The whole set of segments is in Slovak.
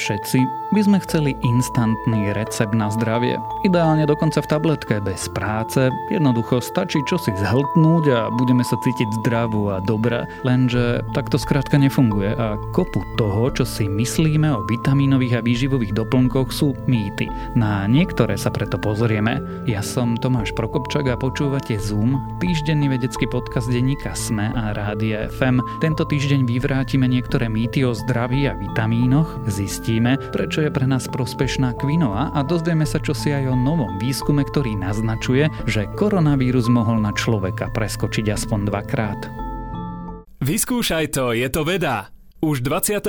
Všetci by sme chceli instantný recept na zdravie. Ideálne dokonca v tabletke, bez práce. Jednoducho stačí čosi zhltnúť a budeme sa cítiť zdravo a dobre. Lenže takto skrátka nefunguje a kopu toho, čo si myslíme o vitamínových a výživových doplnkoch, sú mýty. Na niektoré sa preto pozrieme. Ja som Tomáš Prokopčak a počúvate Zoom, týždenný vedecký podcast denníka SME a rádia FM. Tento týždeň vyvrátime niektoré mýty o zdraví a vitamínoch, zistíme, prečo je pre nás prospešná kvinoa a dozvieme sa čosi aj o novom výskume, ktorý naznačuje, že koronavírus mohol na človeka preskočiť aspoň 2-krát. Vyskúšaj to, je to veda! Už 24.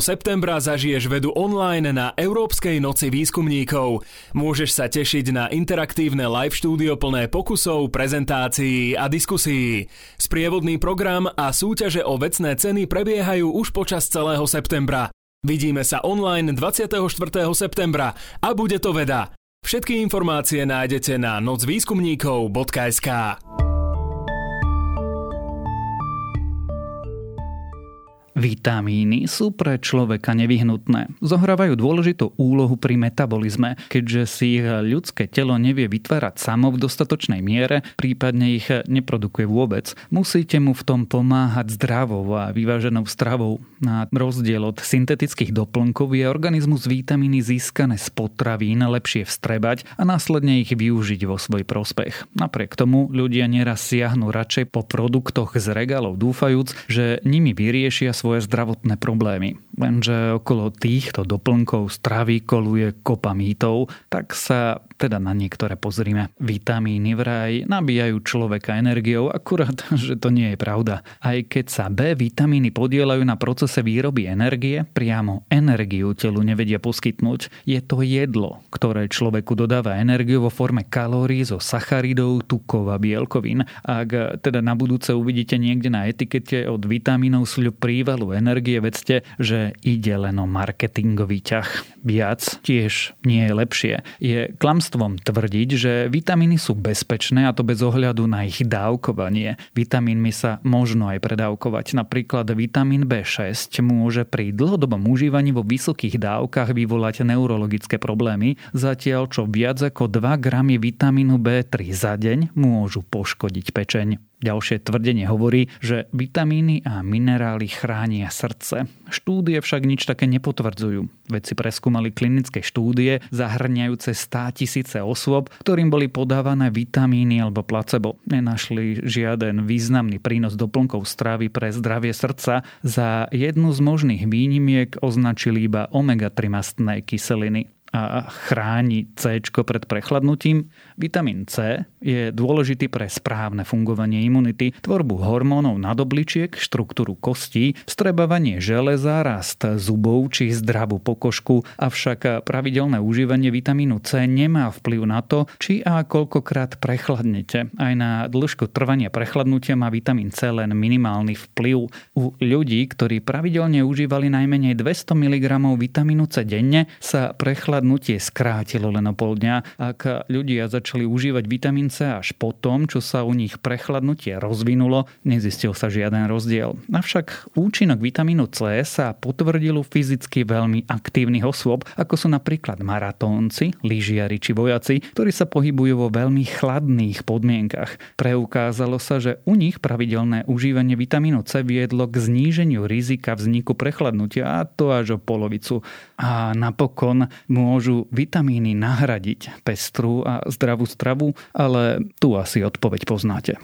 septembra zažiješ vedu online na Európskej noci výskumníkov. Môžeš sa tešiť na interaktívne live štúdio plné pokusov, prezentácií a diskusí. Sprievodný program a súťaže o vecné ceny prebiehajú už počas celého septembra. Vidíme sa online 24. septembra a bude to veda. Všetky informácie nájdete na nocvyskumnikov.sk. Vitamíny sú pre človeka nevyhnutné. Zohrávajú dôležitú úlohu pri metabolizme, keďže si ich ľudské telo nevie vytvárať samo v dostatočnej miere, prípadne ich neprodukuje vôbec. Musíte mu v tom pomáhať zdravou a vyváženou stravou. Na rozdiel od syntetických doplnkov je organizmus vitamíny získané z potravín lepšie vstrebať a následne ich využiť vo svoj prospech. Napriek tomu ľudia neraz siahnu radšej po produktoch z regálov, dúfajúc, že nimi vyriešia svoje zdravotné problémy. Lenže okolo týchto doplnkov stravy koluje kopa mýtov, tak sa teda na niektoré pozrime. Vitamíny vraj nabíjajú človeka energiou, akurát, že to nie je pravda. Aj keď sa B vitamíny podielajú na procese výroby energie, priamo energiu telu nevedia poskytnúť. Je to jedlo, ktoré človeku dodáva energiu vo forme kalórií zo sacharidov, tukov a bielkovín. Ak teda na budúce uvidíte niekde na etikete od vitamínov sľub príval energie, vedzte, že ide len o marketingový ťah. Viac tiež nie je lepšie. Je klamstvom tvrdiť, že vitamíny sú bezpečné, a to bez ohľadu na ich dávkovanie. Vitamínmi sa možno aj predávkovať. Napríklad vitamín B6 môže pri dlhodobom užívaní vo vysokých dávkach vyvolať neurologické problémy, zatiaľ čo viac ako 2 gramy vitamínu B3 za deň môžu poškodiť pečeň. Ďalšie tvrdenie hovorí, že vitamíny a minerály chránia srdce. Štúdie však nič také nepotvrdzujú. Vedci preskúmali klinické štúdie zahrňajúce 100 000 osôb, ktorým boli podávané vitamíny alebo placebo. Nenašli žiaden významný prínos doplnkov stravy pre zdravie srdca. Za jednu z možných výnimiek označili iba omega-3 mastné kyseliny. A chráni C pred prechladnutím. Vitamín C je dôležitý pre správne fungovanie imunity, tvorbu hormónov nadobličiek, štruktúru kostí, vstrebávanie železa, rast zubov či zdravú pokožku. Avšak pravidelné užívanie vitamínu C nemá vplyv na to, či a koľkokrát prechladnete. Aj na dĺžku trvania prechladnutia má vitamín C len minimálny vplyv. U ľudí, ktorí pravidelne užívali najmenej 200 mg vitamínu C denne, sa prechladnutie skrátilo len o pol dňa. Ak ľudia začali užívať vitamín C až po tom, čo sa u nich prechladnutie rozvinulo, nezistil sa žiaden rozdiel. Avšak účinok vitamínu C sa potvrdil u fyzicky veľmi aktívnych osôb, ako sú napríklad maratónci, lyžiari či vojaci, ktorí sa pohybujú vo veľmi chladných podmienkach. Preukázalo sa, že u nich pravidelné užívanie vitamínu C viedlo k zníženiu rizika vzniku prechladnutia, a to až o polovicu. A napokon môžu vitamíny nahradiť pestrú a zdravú stravu, ale tu asi odpoveď poznáte.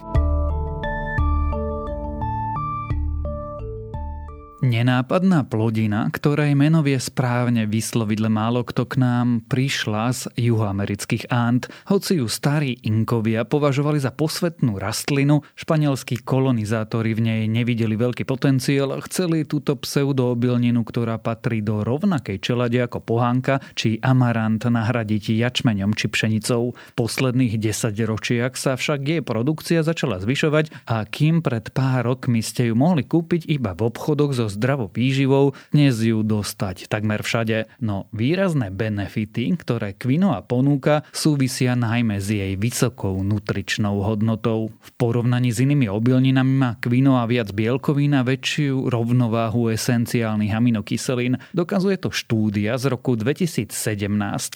Nenápadná plodina, ktorej meno vie správne vysloviť len málo kto, k nám prišla z juhoamerických Ant. Hoci ju starí Inkovia považovali za posvetnú rastlinu, španielskí kolonizátori v nej nevideli veľký potenciál, chceli túto pseudoobilninu, ktorá patrí do rovnakej čelade ako pohánka či amarant, nahradiť jačmeňom či pšenicou. V posledných 10 ročiach sa však jej produkcia začala zvyšovať, a kým pred pár rokmi ste ju mohli kúpiť iba v obchodoch so zdravou výživou, dnes ju dostať takmer všade. No výrazné benefity, ktoré kvinoa ponúka, súvisia najmä s jej vysokou nutričnou hodnotou. V porovnaní s inými obilninami má kvinoa viac bielkovín a väčšiu rovnováhu esenciálnych aminokyselín. Dokazuje to štúdia z roku 2017,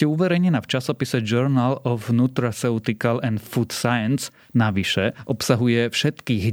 uverejnená v časopise Journal of Nutraceutical and Food Science. Navyše obsahuje všetkých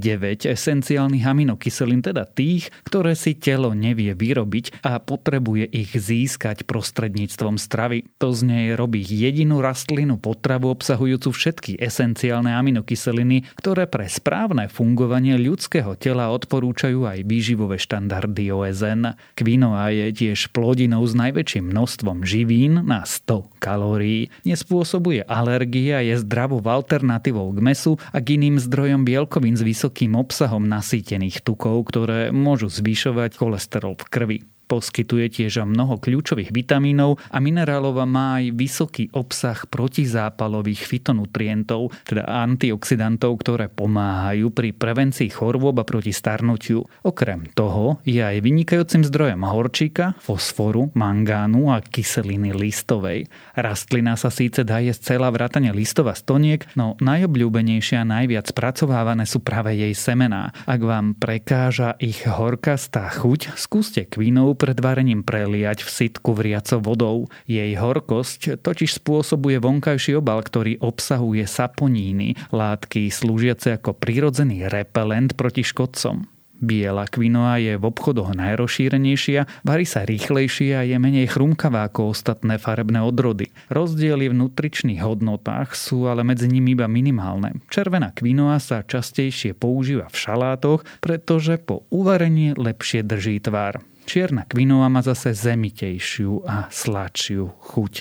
9 esenciálnych aminokyselín, teda tých, ktoré si telo nevie vyrobiť a potrebuje ich získať prostredníctvom stravy. To z nej robí jedinú rastlinu potravu obsahujúcu všetky esenciálne aminokyseliny, ktoré pre správne fungovanie ľudského tela odporúčajú aj výživové štandardy OSN. Kvinoa je tiež plodinou s najväčším množstvom živín na 100 kalórií. Nespôsobuje alergie a je zdravou alternatívou k mäsu a k iným zdrojom bielkovín s vysokým obsahom nasýtených tukov, ktoré môžu zvyšovať cholesterol v krvi. Poskytuje tiež mnoho kľúčových vitamínov a minerálov a má aj vysoký obsah protizápalových fitonutrientov, teda antioxidantov, ktoré pomáhajú pri prevencii chorôb a proti starnutiu. Okrem toho je aj vynikajúcim zdrojom horčíka, fosforu, mangánu a kyseliny listovej. Rastlina sa síce dá jesť celá vrátane listov a stoniek, no najobľúbenejšia a najviac spracovávané sú práve jej semená. Ak vám prekáža ich horkastá chuť, skúste kvinov pred varením preliať v sitku vriaco vodou. Jej horkosť totiž spôsobuje vonkajší obal, ktorý obsahuje saponíny, látky slúžiace ako prírodzený repelent proti škodcom. Biela kvinoa je v obchodoch najrozšírenejšia, varí sa rýchlejšie a je menej chrumkavá ako ostatné farebné odrody. Rozdiely v nutričných hodnotách sú ale medzi nimi iba minimálne. Červená kvinoa sa častejšie používa v šalátoch, pretože po uvarení lepšie drží tvár. Čierna kvinoa má zase zemitejšiu a sladšiu chuť.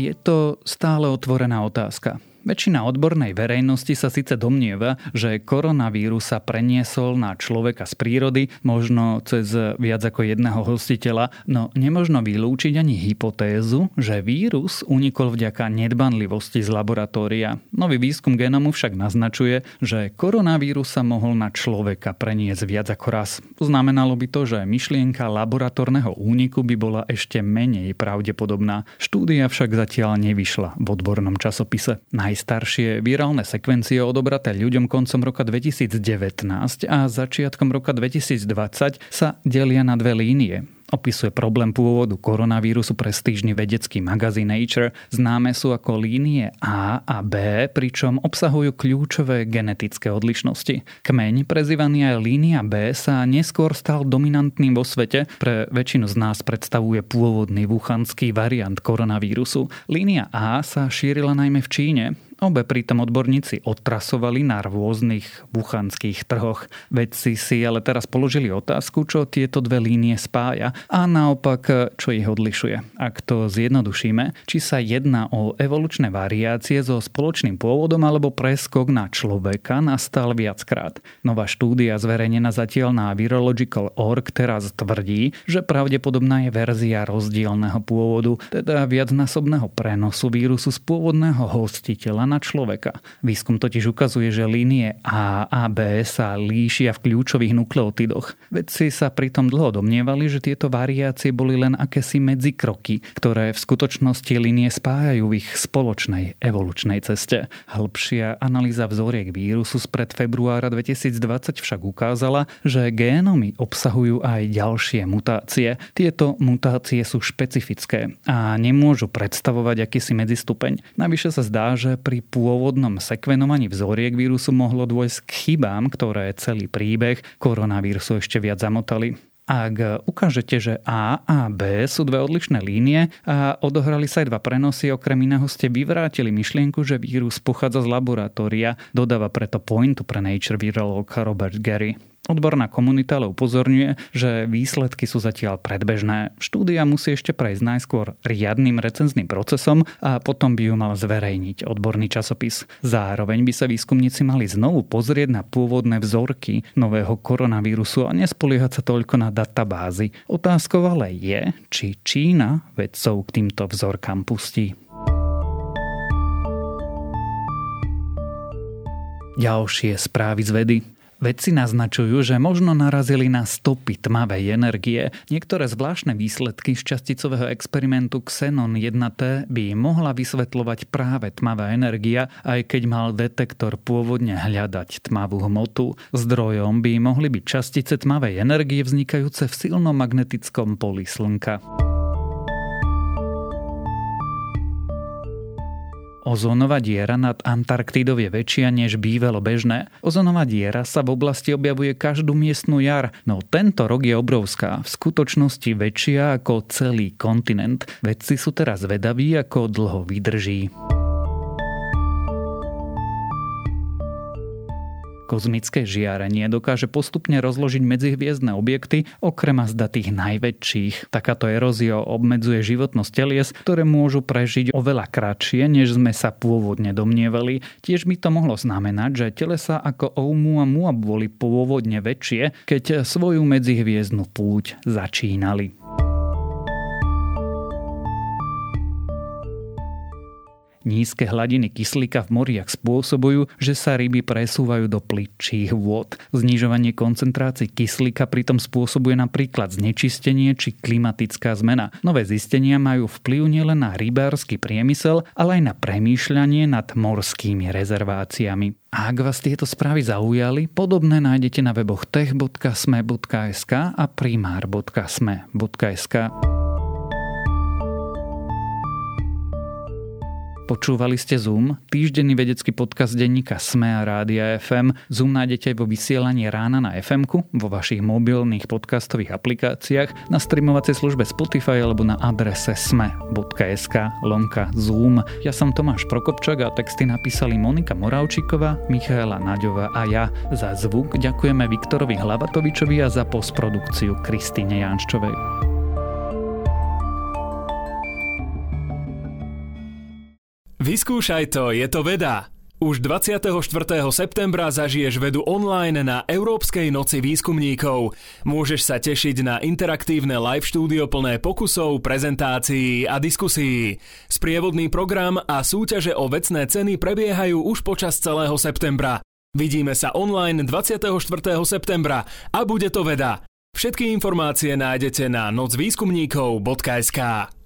Je to stále otvorená otázka. Väčšina odbornej verejnosti sa síce domnieva, že koronavírus sa preniesol na človeka z prírody, možno cez viac ako jedného hostiteľa, no nemožno vylúčiť ani hypotézu, že vírus unikol vďaka nedbanlivosti z laboratória. Nový výskum genomu však naznačuje, že koronavírus sa mohol na človeka preniesť viac ako raz. Znamenalo by to, že myšlienka laboratórneho úniku by bola ešte menej pravdepodobná. Štúdia však zatiaľ nevyšla v odbornom časopise. Najstaršie virálne sekvencie odobraté ľuďom koncom roka 2019 a začiatkom roka 2020 sa delia na dve línie. Opisuje problém pôvodu koronavírusu prestížny vedecký magazín Nature. Známe sú ako línie A a B, pričom obsahujú kľúčové genetické odlišnosti. Kmeň, prezývaný aj línia B, sa neskôr stal dominantným vo svete. Pre väčšinu z nás predstavuje pôvodný wuchanský variant koronavírusu. Línia A sa šírila najmä v Číne. Obe pritom odborníci otrasovali na rôznych wuchanských trhoch. Vedci si ale teraz položili otázku, čo tieto dve línie spája a naopak, čo ich odlišuje. Ak to zjednodušíme, či sa jedná o evolučné variácie so spoločným pôvodom alebo preskok na človeka nastal viackrát. Nová štúdia zverejnená zatiaľ na Virological.org teraz tvrdí, že pravdepodobná je verzia rozdielného pôvodu, teda viacnásobného prenosu vírusu z pôvodného hostiteľa na človeka. Výskum totiž ukazuje, že línie A a B sa líšia v kľúčových nukleotidoch. Vedci sa pritom dlho domnievali, že tieto variácie boli len akési medzikroky, ktoré v skutočnosti línie spájajú v ich spoločnej evolučnej ceste. Hĺbšia analýza vzoriek vírusu spred februára 2020 však ukázala, že génomy obsahujú aj ďalšie mutácie. Tieto mutácie sú špecifické a nemôžu predstavovať akýsi medzistupeň. Navyše sa zdá, že pri pôvodnom sekvenovaní vzoriek vírusu mohlo dôjsť k chybám, ktoré celý príbeh koronavírusu ešte viac zamotali. Ak ukážete, že A a B sú dve odlišné línie a odohrali sa aj dva prenosy, okrem iného ste vyvrátili myšlienku, že vírus pochádza z laboratória, dodáva preto pointu pre Nature virológ Robert Gary. Odborná komunita ale upozorňuje, že výsledky sú zatiaľ predbežné. Štúdia musí ešte prejsť najskôr riadnym recenzným procesom a potom by ju mal zverejniť odborný časopis. Zároveň by sa výskumníci mali znovu pozrieť na pôvodné vzorky nového koronavírusu a nespoliehať sa toľko na databázy. Otázkou ale je, či Čína vedcov k týmto vzorkám pustí. Ďalšie správy z vedy. Vedci naznačujú, že možno narazili na stopy tmavej energie. Niektoré zvláštne výsledky z časticového experimentu Xenon-1T by mohla vysvetľovať práve tmavá energia, aj keď mal detektor pôvodne hľadať tmavú hmotu. Zdrojom by mohli byť častice tmavej energie vznikajúce v silnom magnetickom poli Slnka. Ozónová diera nad Antarktidou je väčšia, než bývalo bežné. Ozónová diera sa v oblasti objavuje každú miestnu jar, no tento rok je obrovská, v skutočnosti väčšia ako celý kontinent. Vedci sú teraz vedaví, ako dlho vydrží. Kozmické žiarenie dokáže postupne rozložiť medzihviezdne objekty, okrem azda tých najväčších. Takáto erózia obmedzuje životnosť telies, ktoré môžu prežiť oveľa kratšie, než sme sa pôvodne domnievali. Tiež by to mohlo znamenať, že telesá ako Oumuamua boli pôvodne väčšie, keď svoju medzihviezdnu púť začínali. Nízke hladiny kyslíka v moriach spôsobujú, že sa ryby presúvajú do plitších vôd. Znižovanie koncentrácií kyslíka pritom spôsobuje napríklad znečistenie či klimatická zmena. Nové zistenia majú vplyv nielen na rybársky priemysel, ale aj na premýšľanie nad morskými rezerváciami. A ak vás tieto správy zaujali, podobné nájdete na weboch tech.sme.sk a primar.sme.sk. Počúvali ste Zoom, týždenný vedecký podcast denníka SME a rádia FM. Zoom nájdete aj vo vysielaní rána na FM-ku, vo vašich mobilných podcastových aplikáciách, na streamovacej službe Spotify alebo na adrese sme.sk/Zoom. Ja som Tomáš Prokopčak a texty napísali Monika Moraučíková, Michaela Naďová a ja. Za zvuk ďakujeme Viktorovi Hlavatovičovi a za postprodukciu Kristýne Janščovej. Vyskúšaj to, je to veda. Už 24. septembra zažiješ vedu online na Európskej noci výskumníkov. Môžeš sa tešiť na interaktívne live štúdio plné pokusov, prezentácií a diskusí. Sprievodný program a súťaže o vecné ceny prebiehajú už počas celého septembra. Vidíme sa online 24. septembra a bude to veda. Všetky informácie nájdete na nocvyskumnikov.sk.